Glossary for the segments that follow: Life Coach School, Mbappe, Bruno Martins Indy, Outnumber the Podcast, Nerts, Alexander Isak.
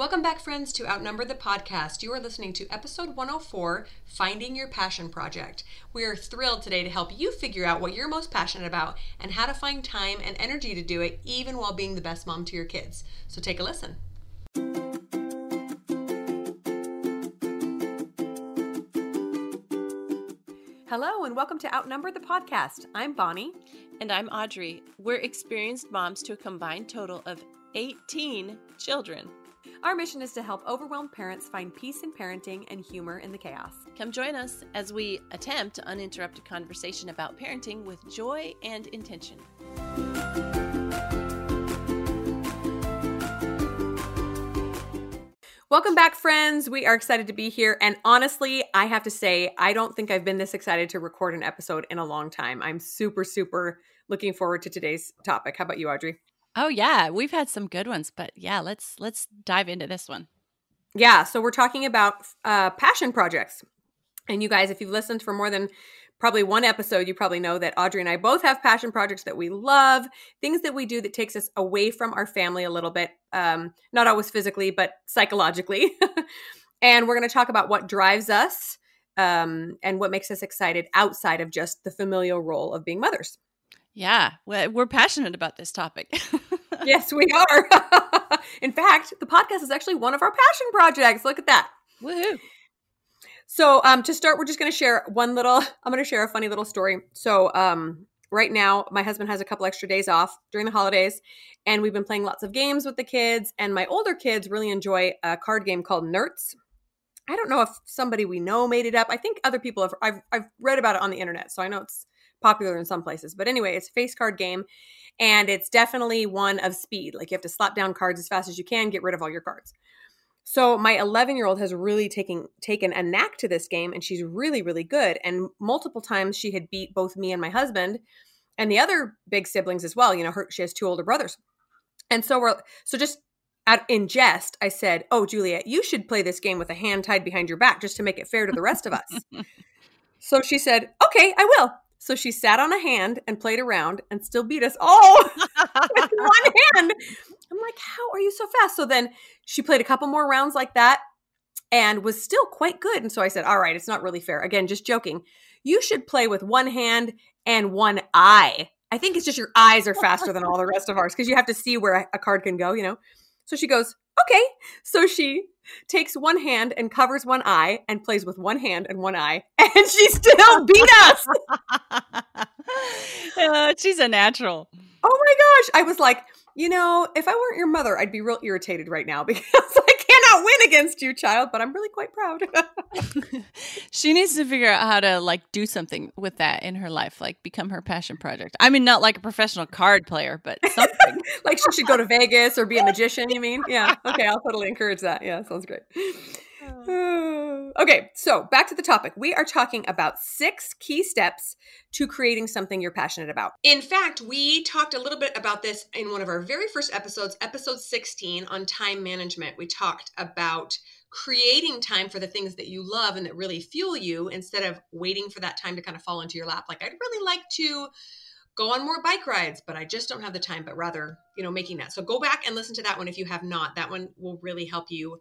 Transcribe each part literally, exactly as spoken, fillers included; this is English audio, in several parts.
Welcome back, friends, to Outnumber the Podcast. You are listening to episode one oh four, Finding Your Passion Project. We are thrilled today to help you figure out what you're most passionate about and how to find time and energy to do it, even while being the best mom to your kids. So take a listen. Hello, and welcome to Outnumber the Podcast. I'm Bonnie. And I'm Audrey. We're experienced moms to a combined total of eighteen children. Our mission is to help overwhelmed parents find peace in parenting and humor in the chaos. Come join us as we attempt uninterrupted conversation about parenting with joy and intention. Welcome back, friends. We are excited to be here. And honestly, I have to say, I don't think I've been this excited to record an episode in a long time. I'm super, super looking forward to today's topic. How about you, Audrey? Oh, yeah. We've had some good ones, but yeah, let's let's dive into this one. Yeah. So we're talking about uh, passion projects. And you guys, if you've listened for more than probably one episode, you probably know that Audrey and I both have passion projects that we love, things that we do that takes us away from our family a little bit, um, not always physically, but psychologically. And we're going to talk about what drives us um, and what makes us excited outside of just the familial role of being mothers. Yeah, we're passionate about this topic. Yes, we are. In fact, the podcast is actually one of our passion projects. Look at that. Woohoo. So um, to start, we're just going to share one little, I'm going to share a funny little story. So um, right now, my husband has a couple extra days off during the holidays, and we've been playing lots of games with the kids, and my older kids really enjoy a card game called Nerts. I don't know if somebody we know made it up. I think other people have, I've, I've read about it on the internet, so I know it's popular in some places. But anyway, it's a face card game, and it's definitely one of speed. Like, you have to slap down cards as fast as you can, get rid of all your cards. So my eleven-year-old has really taken taken a knack to this game, and she's really, really good. And multiple times she had beat both me and my husband and the other big siblings as well. You know, her, she has two older brothers. And so we're so just at, in jest, I said, "Oh, Juliet, you should play this game with a hand tied behind your back just to make it fair to the rest of us." So she said, "Okay, I will." So she sat on a hand and played around and still beat us all with one hand. I'm like, how are you so fast? So then she played a couple more rounds like that and was still quite good. And so I said, all right, it's not really fair. Again, just joking. You should play with one hand and one eye. I think it's just your eyes are faster than all the rest of ours because you have to see where a card can go, you know. So she goes, okay. So she takes one hand and covers one eye and plays with one hand and one eye. And she still beat us. uh, she's a natural. Oh my gosh. I was like, you know, if I weren't your mother, I'd be real irritated right now because I cannot win against you, child, but I'm really quite proud. She needs to figure out how to like do something with that in her life, like become her passion project. I mean, not like a professional card player, but something. Like she should go to Vegas or be a magician, you mean? Yeah. Okay. I'll totally encourage that. Yeah. Sounds great. Okay. So back to the topic. We are talking about six key steps to creating something you're passionate about. In fact, we talked a little bit about this in one of our very first episodes, episode sixteen on time management. We talked about creating time for the things that you love and that really fuel you instead of waiting for that time to kind of fall into your lap. Like, I'd really like to go on more bike rides, but I just don't have the time, but rather, you know, making that. So go back and listen to that one if you have not. That one will really help you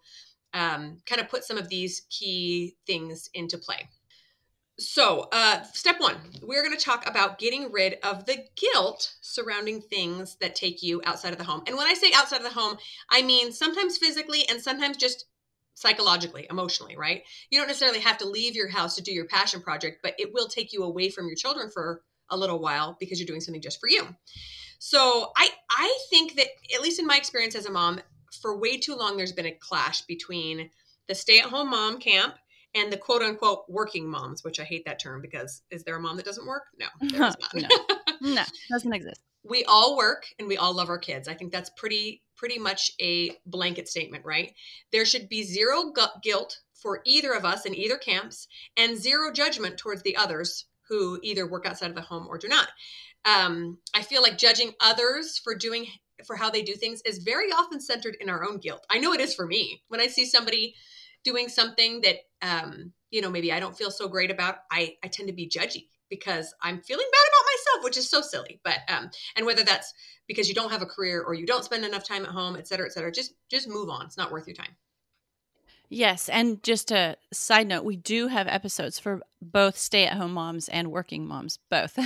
Um, kind of put some of these key things into play. So uh, step one, we're going to talk about getting rid of the guilt surrounding things that take you outside of the home. And when I say outside of the home, I mean sometimes physically and sometimes just psychologically, emotionally, right? You don't necessarily have to leave your house to do your passion project, but it will take you away from your children for a little while because you're doing something just for you. So I, I think that, at least in my experience as a mom, for way too long, there's been a clash between the stay-at-home mom camp and the quote-unquote working moms, which I hate that term because is there a mom that doesn't work? No, there's not. no, no, doesn't exist. We all work and we all love our kids. I think that's pretty pretty much a blanket statement, right? There should be zero gu- guilt for either of us in either camps and zero judgment towards the others who either work outside of the home or do not. Um, I feel like judging others for doing for how they do things is very often centered in our own guilt. I know it is for me. When I see somebody doing something that, um, you know, maybe I don't feel so great about, I, I tend to be judgy because I'm feeling bad about myself, which is so silly. But, um, and whether that's because you don't have a career or you don't spend enough time at home, et cetera, et cetera, just, just move on. It's not worth your time. Yes. And just a side note, we do have episodes for both stay-at-home moms and working moms, both.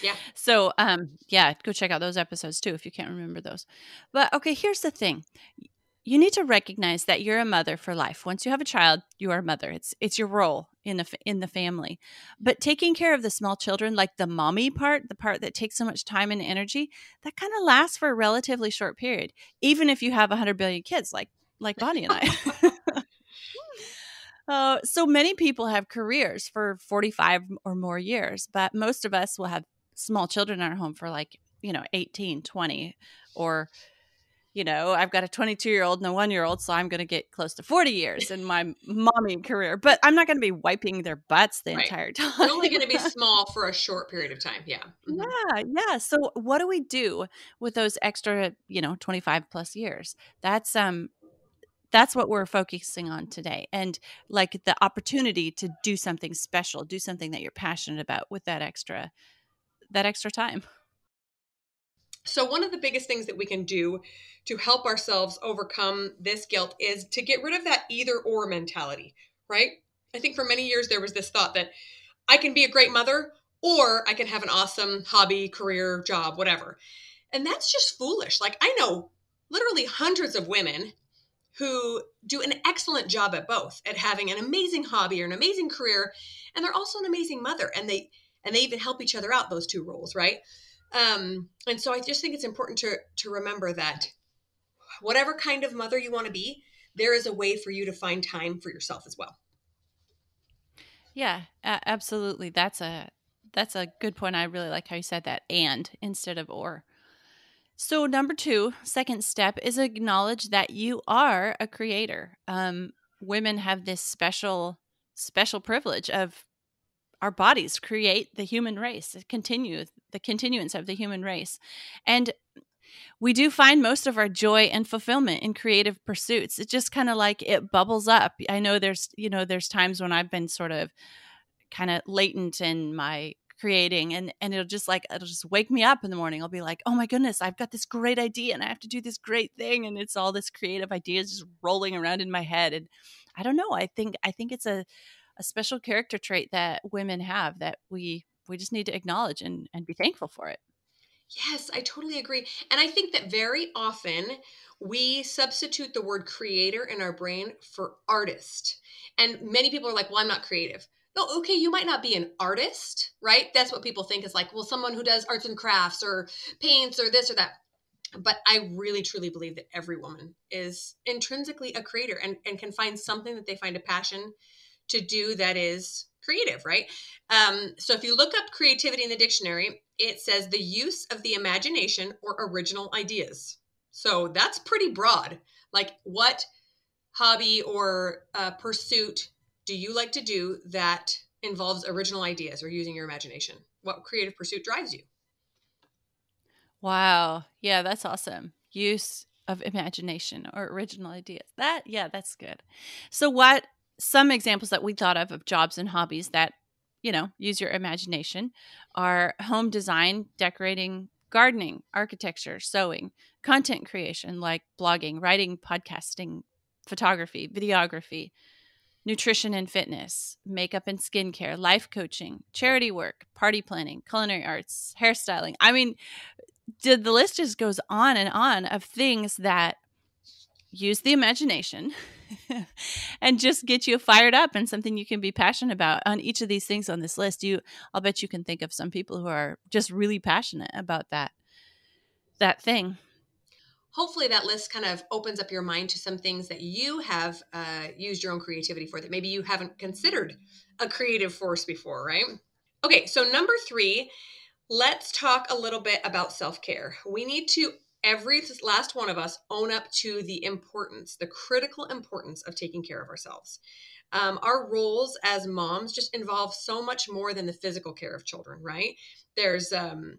Yeah. So, um, yeah, go check out those episodes too, if you can't remember those. But okay, here's the thing. You need to recognize that you're a mother for life. Once you have a child, you are a mother. It's it's your role in the in the family. But taking care of the small children, like the mommy part, the part that takes so much time and energy, that kind of lasts for a relatively short period, even if you have one hundred billion kids like like Bonnie and I. uh, so many people have careers for forty-five or more years, but most of us will have small children in our home for like, you know, eighteen, twenty, or you know, I've got a twenty-two-year-old and a one-year-old, so I'm going to get close to forty years in my mommy career. But I'm not going to be wiping their butts the right. entire time. They're only going to be small for a short period of time. Yeah. Yeah. Yeah. So what do we do with those extra, you know, twenty-five plus years? That's um, that's what we're focusing on today. And like the opportunity to do something special, do something that you're passionate about with that extra, that extra time. So one of the biggest things that we can do to help ourselves overcome this guilt is to get rid of that either or mentality, right? I think for many years there was this thought that I can be a great mother or I can have an awesome hobby, career, job, whatever. And that's just foolish. Like I know literally hundreds of women who do an excellent job at both, at having an amazing hobby or an amazing career, and they're also an amazing mother, and they and they even help each other out, those two roles, right? Um, and so I just think it's important to, to remember that whatever kind of mother you want to be, there is a way for you to find time for yourself as well. Yeah, uh, absolutely. That's a, that's a good point. I really like how you said that, and instead of or. So number two, second step is acknowledge that you are a creator. Um, women have this special, special privilege of our bodies create the human race, continue the continuance of the human race. And we do find most of our joy and fulfillment in creative pursuits. It's just kind of like it bubbles up. I know there's, you know, there's times when I've been sort of kind of latent in my creating, and, and it'll just like, it'll just wake me up in the morning. I'll be like, oh my goodness, I've got this great idea and I have to do this great thing. And it's all this creative ideas just rolling around in my head. And I don't know. I think, I think it's a, a special character trait that women have that we, we just need to acknowledge and, and be thankful for it. Yes, I totally agree. And I think that very often we substitute the word creator in our brain for artist. And many people are like, well, I'm not creative. No, okay, you might not be an artist, right? That's what people think is like, well, someone who does arts and crafts or paints or this or that. But I really, truly believe that every woman is intrinsically a creator and, and can find something that they find a passion to do that is creative, right? Um, so if you look up creativity in the dictionary, it says the use of the imagination or original ideas. So that's pretty broad. Like what hobby or uh, pursuit do you like to do that involves original ideas or using your imagination? What creative pursuit drives you? Wow. Yeah, that's awesome. Use of imagination or original ideas. That, yeah, that's good. So what Some examples that we thought of of jobs and hobbies that, you know, use your imagination are home design, decorating, gardening, architecture, sewing, content creation like blogging, writing, podcasting, photography, videography, nutrition and fitness, makeup and skincare, life coaching, charity work, party planning, culinary arts, hairstyling. I mean, the list just goes on and on of things that use the imagination and just get you fired up and something you can be passionate about. On each of these things on this list, you, I'll bet you can think of some people who are just really passionate about that, that thing. Hopefully that list kind of opens up your mind to some things that you have uh, used your own creativity for that maybe you haven't considered a creative force before, right? Okay, so number three, let's talk a little bit about self-care. We need to Every last one of us own up to the importance, the critical importance of taking care of ourselves. Um, our roles as moms just involve so much more than the physical care of children, right? There's um,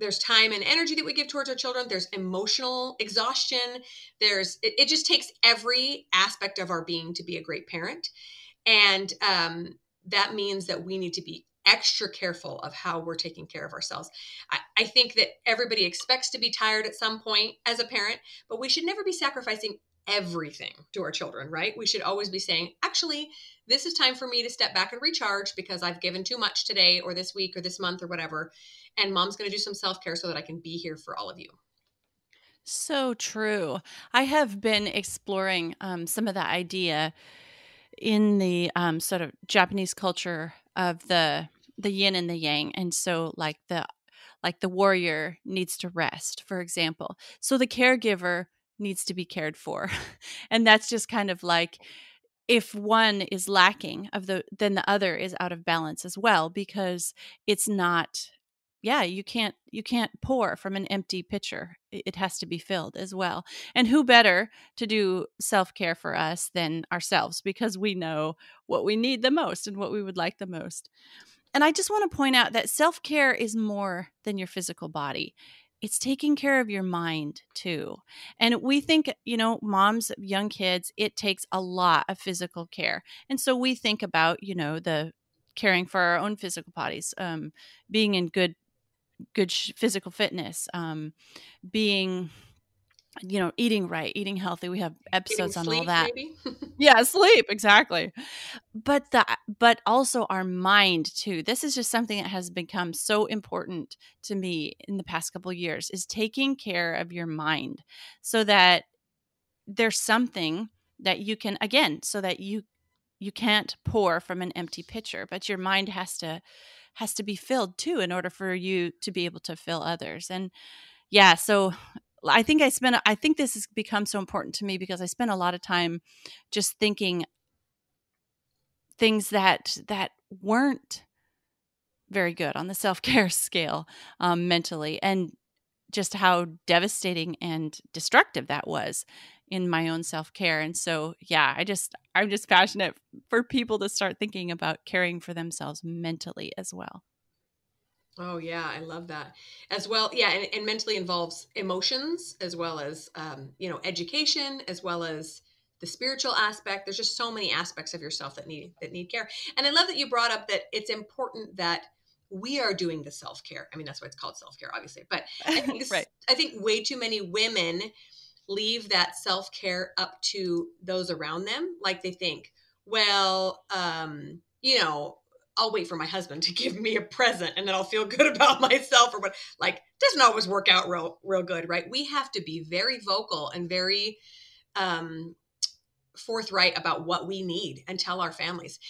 there's time and energy that we give towards our children. There's emotional exhaustion. There's it, it just takes every aspect of our being to be a great parent, and um, that means that we need to be extra careful of how we're taking care of ourselves. I, I think that everybody expects to be tired at some point as a parent, but we should never be sacrificing everything to our children, right? We should always be saying, actually, this is time for me to step back and recharge because I've given too much today or this week or this month or whatever. And mom's going to do some self-care so that I can be here for all of you. So true. I have been exploring um, some of the idea in the um, sort of Japanese culture of the the yin and the yang. And so like the like the warrior needs to rest, for example. So the caregiver needs to be cared for. And that's just kind of like, if one is lacking of the, then the other is out of balance as well, because it's not, yeah, you can't, you can't pour from an empty pitcher. It has to be filled as well. And who better to do self-care for us than ourselves, because we know what we need the most and what we would like the most. And I just want to point out that self-care is more than your physical body. It's taking care of your mind too. And we think, you know, moms, young kids, it takes a lot of physical care. And so we think about, you know, the caring for our own physical bodies, um, being in good, good physical fitness, um, being, you know, eating right, eating healthy. We have episodes on all that. Yeah, sleep. Exactly. But the, but also our mind too. This is just something that has become so important to me in the past couple of years, is taking care of your mind so that there's something that you can, again, so that you, you can't pour from an empty pitcher, but your mind has to, has to be filled too, in order for you to be able to fill others. And yeah, so I think I spent, I think this has become so important to me because I spent a lot of time just thinking things that, that weren't very good on the self-care scale, um, mentally, and just how devastating and destructive that was in my own self-care. And so, yeah, I just, I'm just passionate for people to start thinking about caring for themselves mentally as well. Oh yeah. I love that as well. Yeah. And, and mentally involves emotions as well as, um, you know, education, as well as the spiritual aspect. There's just so many aspects of yourself that need, that need care. And I love that you brought up that it's important that we are doing the self-care. I mean, that's why it's called self-care, obviously, but I think, this, right. I think way too many women leave that self-care up to those around them. Like they think, well, um, you know, I'll wait for my husband to give me a present and then I'll feel good about myself, or what, like, doesn't always work out real, real good. Right. We have to be very vocal and very, um, forthright about what we need and tell our families.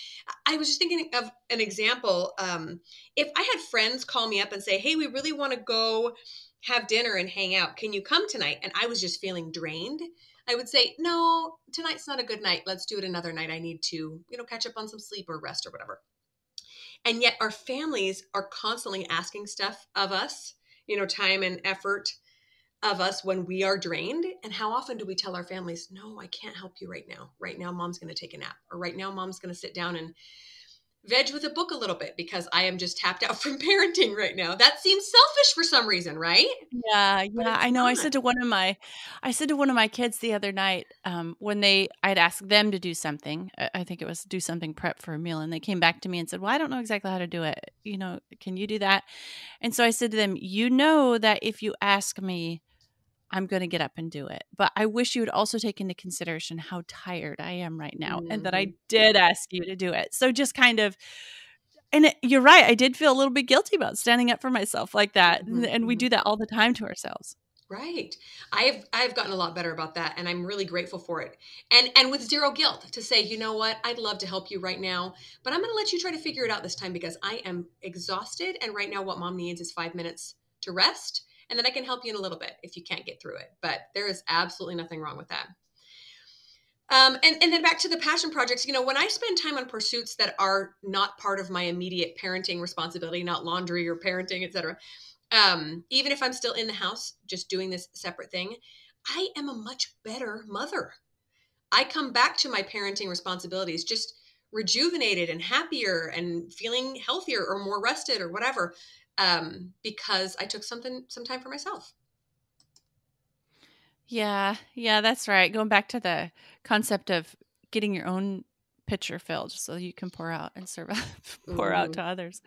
I was just thinking of an example. Um, if I had friends call me up and say, hey, we really want to go have dinner and hang out. Can you come tonight? And I was just feeling drained. I would say, no, tonight's not a good night. Let's do it another night. I need to, you know, catch up on some sleep or rest or whatever. And yet our families are constantly asking stuff of us, you know, time and effort of us when we are drained. And how often do we tell our families, no, I can't help you right now. Right now, mom's going to take a nap, or right now, mom's going to sit down and veg with a book a little bit because I am just tapped out from parenting right now. That seems selfish for some reason, right? Yeah. Yeah. I know. Not. I said to one of my, I said to one of my kids the other night, um, when they, I'd asked them to do something, I think it was do something, prep for a meal. And they came back to me and said, well, I don't know exactly how to do it. You know, can you do that? And so I said to them, you know, that if you ask me, I'm going to get up and do it. But I wish you would also take into consideration how tired I am right now, mm-hmm. and that I did ask you to do it. So just kind of, and it, you're right. I did feel a little bit guilty about standing up for myself like that. Mm-hmm. And we do that all the time to ourselves. Right. I've, I've gotten a lot better about that, and I'm really grateful for it. And, and with zero guilt to say, you know what, I'd love to help you right now, but I'm going to let you try to figure it out this time because I am exhausted. And right now what mom needs is five minutes to rest. And then I can help you in a little bit if you can't get through it. But there is absolutely nothing wrong with that. Um, and, and then back to the passion projects, you know, when I spend time on pursuits that are not part of my immediate parenting responsibility, not laundry or parenting, et cetera, um, even if I'm still in the house, just doing this separate thing, I am a much better mother. I come back to my parenting responsibilities just rejuvenated and happier and feeling healthier or more rested or whatever. Um, because I took something, some time for myself. Yeah. Yeah, that's right. Going back to the concept of getting your own pitcher filled so you can pour out and serve pour mm-hmm. out to others.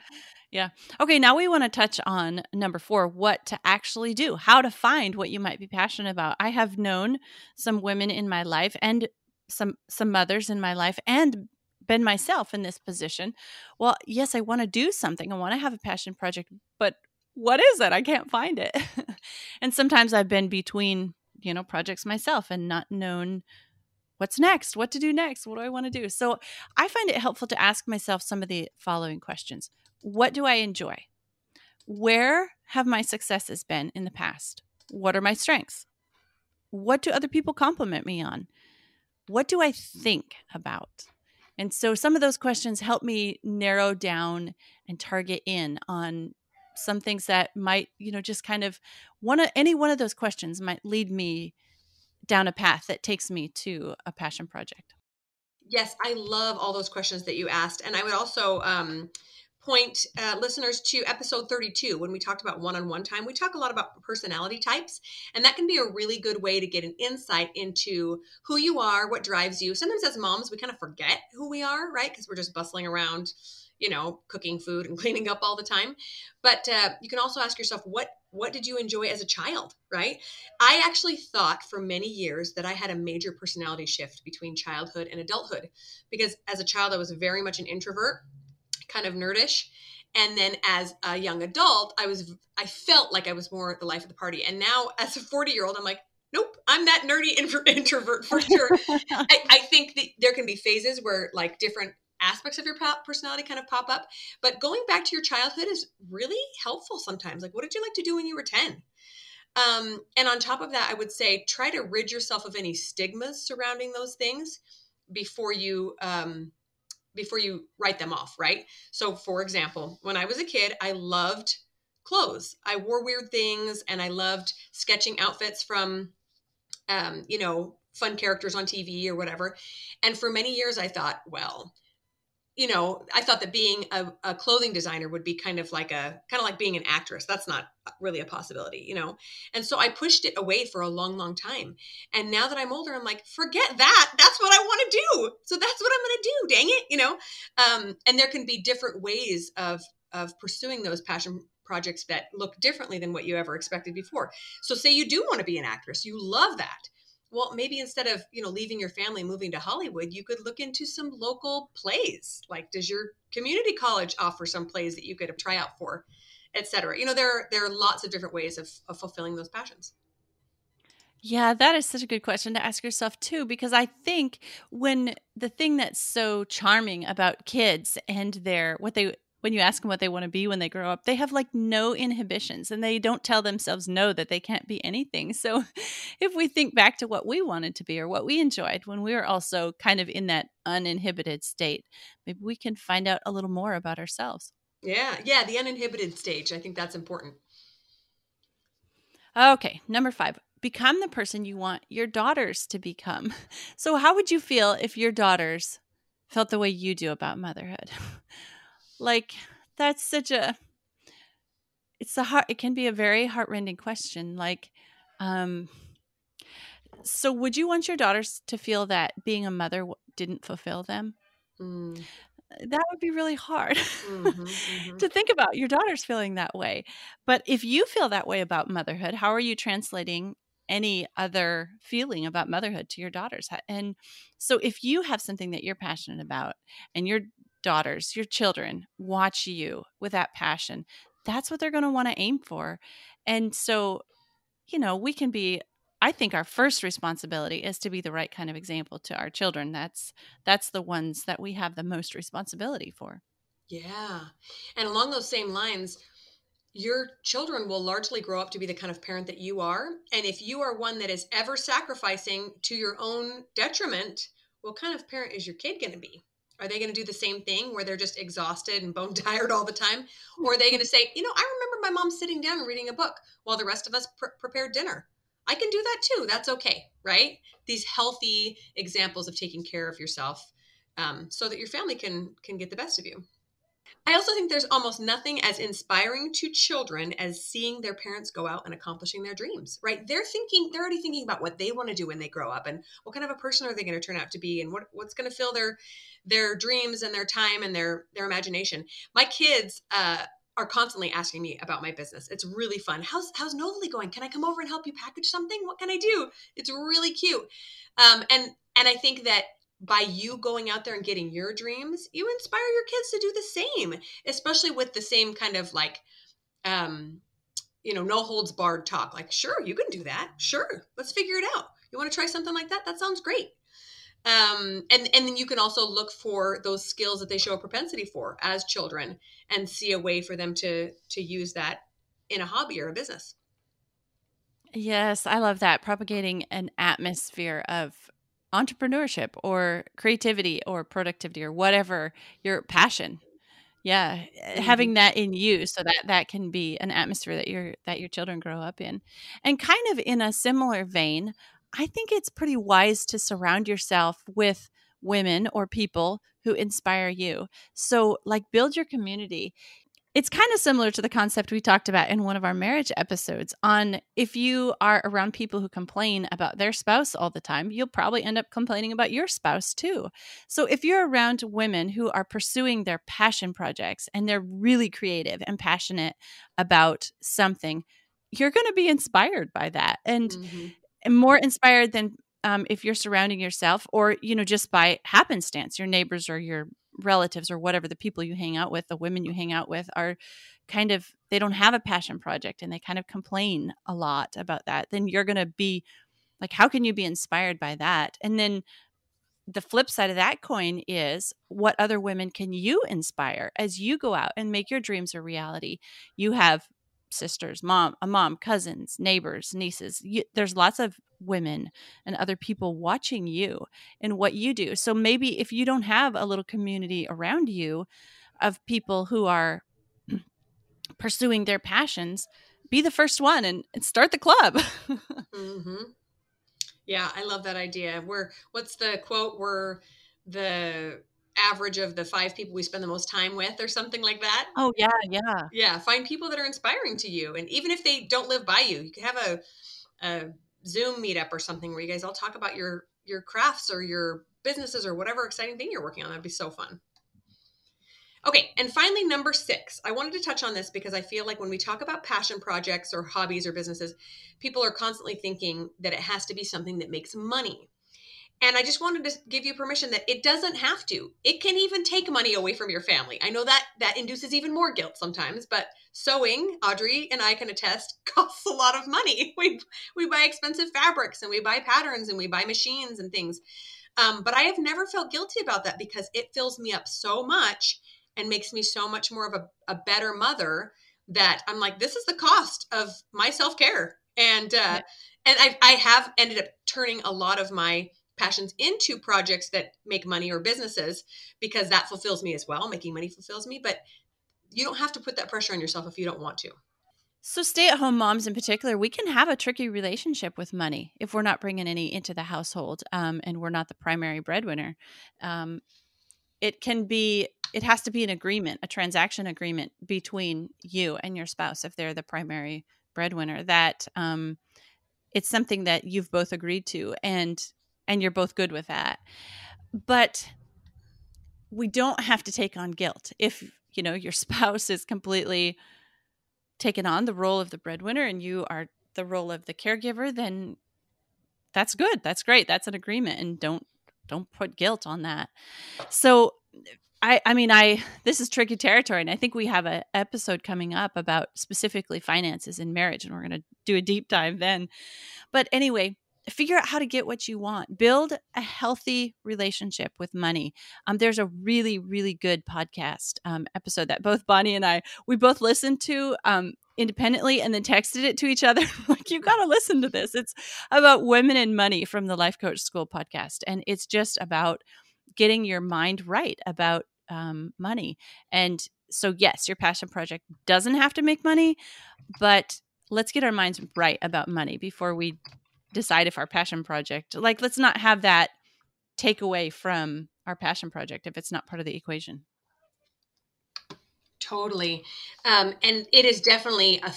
Yeah. Okay. Now we want to touch on number four, what to actually do, how to find what you might be passionate about. I have known some women in my life and some, some mothers in my life and been myself in this position. Well, yes, I want to do something. I want to have a passion project, but what is it? I can't find it. And sometimes I've been between, you know, projects myself and not known what's next, what to do next, what do I want to do? So I find it helpful to ask myself some of the following questions. What do I enjoy? Where have my successes been in the past? What are my strengths? What do other people compliment me on? What do I think about? And so some of those questions help me narrow down and target in on some things that might, you know, just kind of one of any one of those questions might lead me down a path that takes me to a passion project. Yes, I love all those questions that you asked. And I would also um, point uh, listeners to episode thirty-two, when we talked about one-on-one time. We talk a lot about personality types, and that can be a really good way to get an insight into who you are, what drives you. Sometimes as moms, we kind of forget who we are, right? Because we're just bustling around, you know, cooking food and cleaning up all the time. But uh, you can also ask yourself, what what did you enjoy as a child, right? I actually thought for many years that I had a major personality shift between childhood and adulthood, because as a child, I was very much an introvert, kind of nerdish. And then as a young adult, I was I felt like I was more the life of the party. And now as a forty-year-old, I'm like, nope, I'm that nerdy introvert for sure. I, I think that there can be phases where like different aspects of your personality kind of pop up. But going back to your childhood is really helpful sometimes. Like, what did you like to do when you were ten? Um, and on top of that, I would say, try to rid yourself of any stigmas surrounding those things before you, um, before you write them off. Right? So for example, when I was a kid, I loved clothes. I wore weird things and I loved sketching outfits from, um, you know, fun characters on T V or whatever. And for many years I thought, well, you know, I thought that being a, a clothing designer would be kind of like a, kind of like being an actress. That's not really a possibility, you know? And so I pushed it away for a long, long time. And now that I'm older, I'm like, forget that. That's what I want to do. So that's what I'm going to do. Dang it. You know? Um, and there can be different ways of, of pursuing those passion projects that look differently than what you ever expected before. So say you do want to be an actress, you love that. Well, maybe instead of, you know, leaving your family, moving to Hollywood, you could look into some local plays. Like, does your community college offer some plays that you could try out for, et cetera? You know, there are, there are lots of different ways of, of fulfilling those passions. Yeah, that is such a good question to ask yourself too, because I think when the thing that's so charming about kids and their, what they, when you ask them what they want to be when they grow up, they have like no inhibitions and they don't tell themselves no, that they can't be anything. So if we think back to what we wanted to be or what we enjoyed when we were also kind of in that uninhibited state, maybe we can find out a little more about ourselves. Yeah. Yeah. The uninhibited stage. I think that's important. Okay. Number five, become the person you want your daughters to become. So how would you feel if your daughters felt the way you do about motherhood? Like, that's such a, it's a heart, it can be a very heartrending question. Like, um, so would you want your daughters to feel that being a mother didn't fulfill them? Mm. That would be really hard mm-hmm, mm-hmm. to think about your daughters feeling that way. But if you feel that way about motherhood, how are you translating any other feeling about motherhood to your daughters? And so if you have something that you're passionate about and you're daughters, your children watch you with that passion, that's what they're going to want to aim for. And so, you know, we can be, I think our first responsibility is to be the right kind of example to our children. That's, that's the ones that we have the most responsibility for. Yeah. And along those same lines, your children will largely grow up to be the kind of parent that you are. And if you are one that is ever sacrificing to your own detriment, what kind of parent is your kid going to be? Are they going to do the same thing where they're just exhausted and bone tired all the time? Or are they going to say, you know, I remember my mom sitting down and reading a book while the rest of us pr- prepared dinner. I can do that too. That's okay, right? These healthy examples of taking care of yourself um, so that your family can can get the best of you. I also think there's almost nothing as inspiring to children as seeing their parents go out and accomplishing their dreams, right? They're thinking, they're already thinking about what they want to do when they grow up and what kind of a person are they going to turn out to be and what, what's going to fill their, their dreams and their time and their, their imagination. My kids, uh, are constantly asking me about my business. It's really fun. How's, how's Novely going? Can I come over and help you package something? What can I do? It's really cute. Um, and, and I think that by you going out there and getting your dreams, you inspire your kids to do the same, especially with the same kind of like, um, you know, no holds barred talk. Like, sure, you can do that. Sure. Let's figure it out. You want to try something like that? That sounds great. Um, and, and then you can also look for those skills that they show a propensity for as children and see a way for them to, to use that in a hobby or a business. Yes. I love that. Propagating an atmosphere of entrepreneurship or creativity or productivity or whatever your passion. Yeah. Mm-hmm. Having that in you so that that can be an atmosphere that your, that your children grow up in. And kind of in a similar vein, I think it's pretty wise to surround yourself with women or people who inspire you. So like build your community. It's kind of similar to the concept we talked about in one of our marriage episodes on if you are around people who complain about their spouse all the time, you'll probably end up complaining about your spouse too. So if you're around women who are pursuing their passion projects and they're really creative and passionate about something, you're going to be inspired by that. And mm-hmm. more inspired than um, if you're surrounding yourself or, you know, just by happenstance, your neighbors or your relatives or whatever, the people you hang out with, the women you hang out with are kind of, they don't have a passion project and they kind of complain a lot about that. Then you're going to be like, how can you be inspired by that? And then the flip side of that coin is what other women can you inspire as you go out and make your dreams a reality? You have sisters, mom, a mom, cousins, neighbors, nieces. You, there's lots of women and other people watching you and what you do. So maybe if you don't have a little community around you of people who are pursuing their passions, be the first one and, and start the club. mm-hmm. Yeah, I love that idea. We're, what's the quote? We're the average of the five people we spend the most time with or something like that. Oh yeah. Yeah. Yeah. Find people that are inspiring to you. And even if they don't live by you, you can have a, a Zoom meetup or something where you guys all talk about your, your crafts or your businesses or whatever exciting thing you're working on. That'd be so fun. Okay. And finally, number six, I wanted to touch on this because I feel like when we talk about passion projects or hobbies or businesses, people are constantly thinking that it has to be something that makes money. And I just wanted to give you permission that it doesn't have to. It can even take money away from your family. I know that that induces even more guilt sometimes, but sewing, Audrey and I can attest, costs a lot of money. We we buy expensive fabrics and we buy patterns and we buy machines and things. Um, but I have never felt guilty about that because it fills me up so much and makes me so much more of a, a better mother that I'm like, this is the cost of my self-care. And, uh, and I, I have ended up turning a lot of my passions into projects that make money or businesses because that fulfills me as well. Making money fulfills me, but you don't have to put that pressure on yourself if you don't want to. So stay-at-home moms in particular, we can have a tricky relationship with money if we're not bringing any into the household um, and we're not the primary breadwinner. Um, it can be, it has to be an agreement, a transaction agreement between you and your spouse if they're the primary breadwinner that um, it's something that you've both agreed to and And you're both good with that. But we don't have to take on guilt if, you know, your spouse is completely taken on the role of the breadwinner and you are the role of the caregiver, then that's good. That's great. That's an agreement. And don't don't put guilt on that. So I I mean I this is tricky territory, and I think we have an episode coming up about specifically finances in marriage, and we're going to do a deep dive then. But anyway, figure out how to get what you want. Build a healthy relationship with money. Um, there's a really, really good podcast um, episode that both Bonnie and I, we both listened to um, independently and then texted it to each other. Like, you've got to listen to this. It's about women and money from the Life Coach School podcast. And it's just about getting your mind right about um, money. And so, yes, your passion project doesn't have to make money, but let's get our minds right about money before we decide if our passion project, like, let's not have that take away from our passion project if it's not part of the equation. Totally. Um, and it is definitely, a,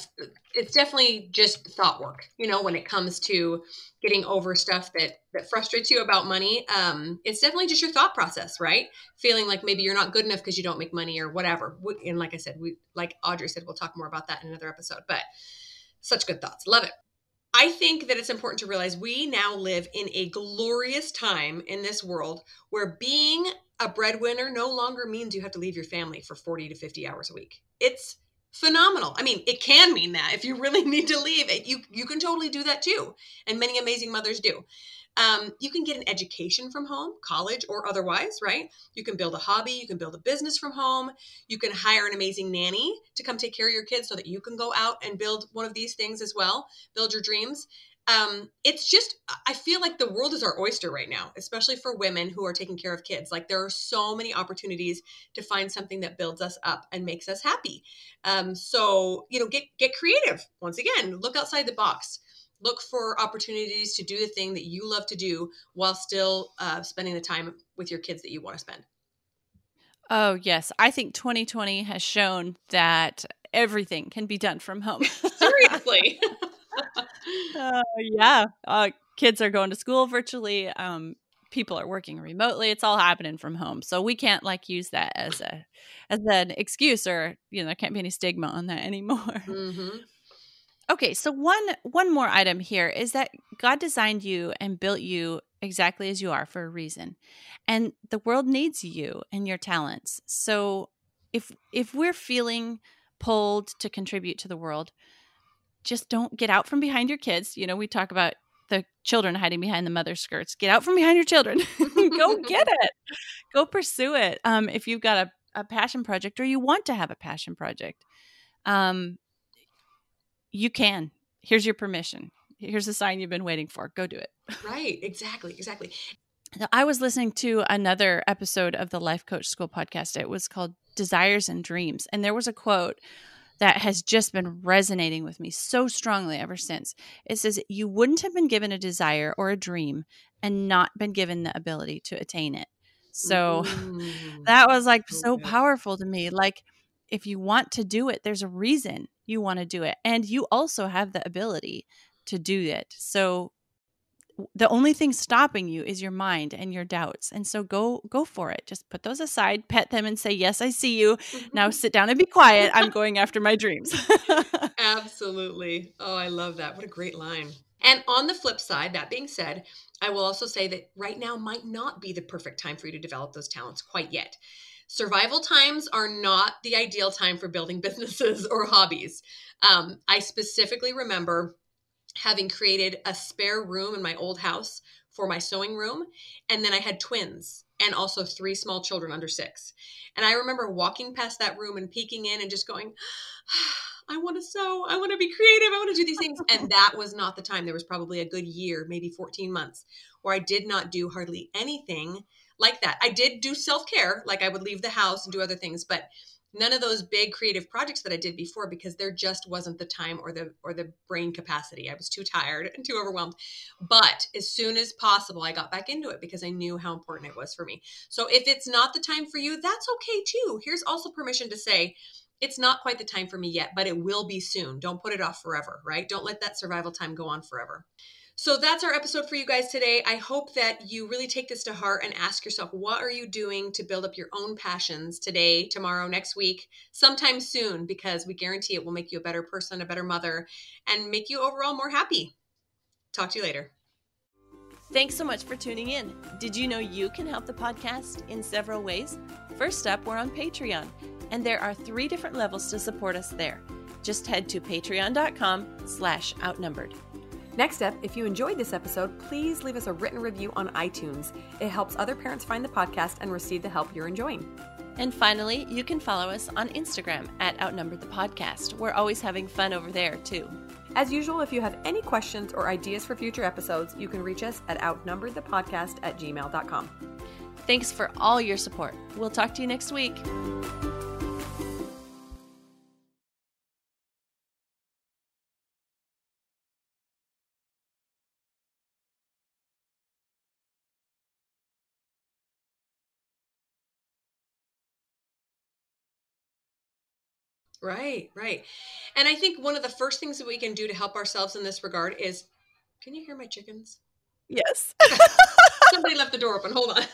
it's definitely just thought work, you know, when it comes to getting over stuff that, that frustrates you about money. Um, it's definitely just your thought process, right? Feeling like maybe you're not good enough because you don't make money or whatever. And like I said, we, like Audrey said, we'll talk more about that in another episode, but such good thoughts. Love it. I think that it's important to realize we now live in a glorious time in this world where being a breadwinner no longer means you have to leave your family for forty to fifty hours a week. It's phenomenal. I mean, it can mean that if you really need to leave it, you, you can totally do that too. And many amazing mothers do. Um, you can get an education from home, college or otherwise, right? You can build a hobby. You can build a business from home. You can hire an amazing nanny to come take care of your kids so that you can go out and build one of these things as well. Build your dreams. Um, it's just, I feel like the world is our oyster right now, especially for women who are taking care of kids. Like there are so many opportunities to find something that builds us up and makes us happy. Um, so, you know, get, get creative. Once again, look outside the box, look for opportunities to do the thing that you love to do while still, uh, spending the time with your kids that you want to spend. Oh yes. I think twenty twenty has shown that everything can be done from home. Seriously. Uh, yeah. Uh, kids are going to school virtually. Um, people are working remotely. It's all happening from home. So we can't like use that as a, as an excuse or, you know, there can't be any stigma on that anymore. Mm-hmm. Okay. So one, one more item here is that God designed you and built you exactly as you are for a reason. And the world needs you and your talents. So if, if we're feeling pulled to contribute to the world, just don't get out from behind your kids. You know, we talk about the children hiding behind the mother's skirts. Get out from behind your children. Go get it. Go pursue it. Um, if you've got a, a passion project or you want to have a passion project, um, you can. Here's your permission. Here's the sign you've been waiting for. Go do it. Right. Exactly. Exactly. Now, I was listening to another episode of the Life Coach School podcast. It was called Desires and Dreams. And there was a quote that has just been resonating with me so strongly ever since. It says, you wouldn't have been given a desire or a dream and not been given the ability to attain it. So Ooh, that was like so good. Powerful to me. Like if you want to do it, there's a reason you want to do it. And you also have the ability to do it. So the only thing stopping you is your mind and your doubts. And so go, go for it. Just put those aside, pet them and say, yes, I see you. Mm-hmm. Now sit down and be quiet. I'm going after my dreams. Absolutely. Oh, I love that. What a great line. And on the flip side, that being said, I will also say that right now might not be the perfect time for you to develop those talents quite yet. Survival times are not the ideal time for building businesses or hobbies. Um, I specifically remember having created a spare room in my old house for my sewing room. And then I had twins and also three small children under six. And I remember walking past that room and peeking in and just going, I want to sew. I want to be creative. I want to do these things. And that was not the time. There was probably a good year, maybe fourteen months, where I did not do hardly anything like that. I did do self-care. Like I would leave the house and do other things, but none of those big creative projects that I did before, because there just wasn't the time or the or the brain capacity. I was too tired and too overwhelmed. But as soon as possible, I got back into it because I knew how important it was for me. So if it's not the time for you, that's okay too. Here's also permission to say, it's not quite the time for me yet, but it will be soon. Don't put it off forever, right? Don't let that survival time go on forever. So that's our episode for you guys today. I hope that you really take this to heart and ask yourself, what are you doing to build up your own passions today, tomorrow, next week, sometime soon, because we guarantee it will make you a better person, a better mother, and make you overall more happy. Talk to you later. Thanks so much for tuning in. Did you know you can help the podcast in several ways? First up, we're on Patreon, and there are three different levels to support us there. Just head to patreon.com slash outnumbered. Next up, if you enjoyed this episode, please leave us a written review on iTunes. It helps other parents find the podcast and receive the help you're enjoying. And finally, you can follow us on Instagram at Outnumber the Podcast. We're always having fun over there, too. As usual, if you have any questions or ideas for future episodes, you can reach us at outnumberedthepodcast at gmail dot com. Thanks for all your support. We'll talk to you next week. Right, right. And I think one of the first things that we can do to help ourselves in this regard is, can you hear my chickens? Yes. Somebody left the door open. Hold on.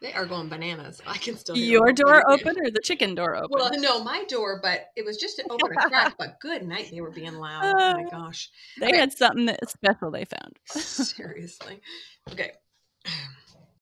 They are going bananas. I can still hear your door open or the chicken door open? Well, no, my door, but it was just an open a crack. But good night, they were being loud. Uh, oh my gosh, they okay. had something special they found. Seriously, okay.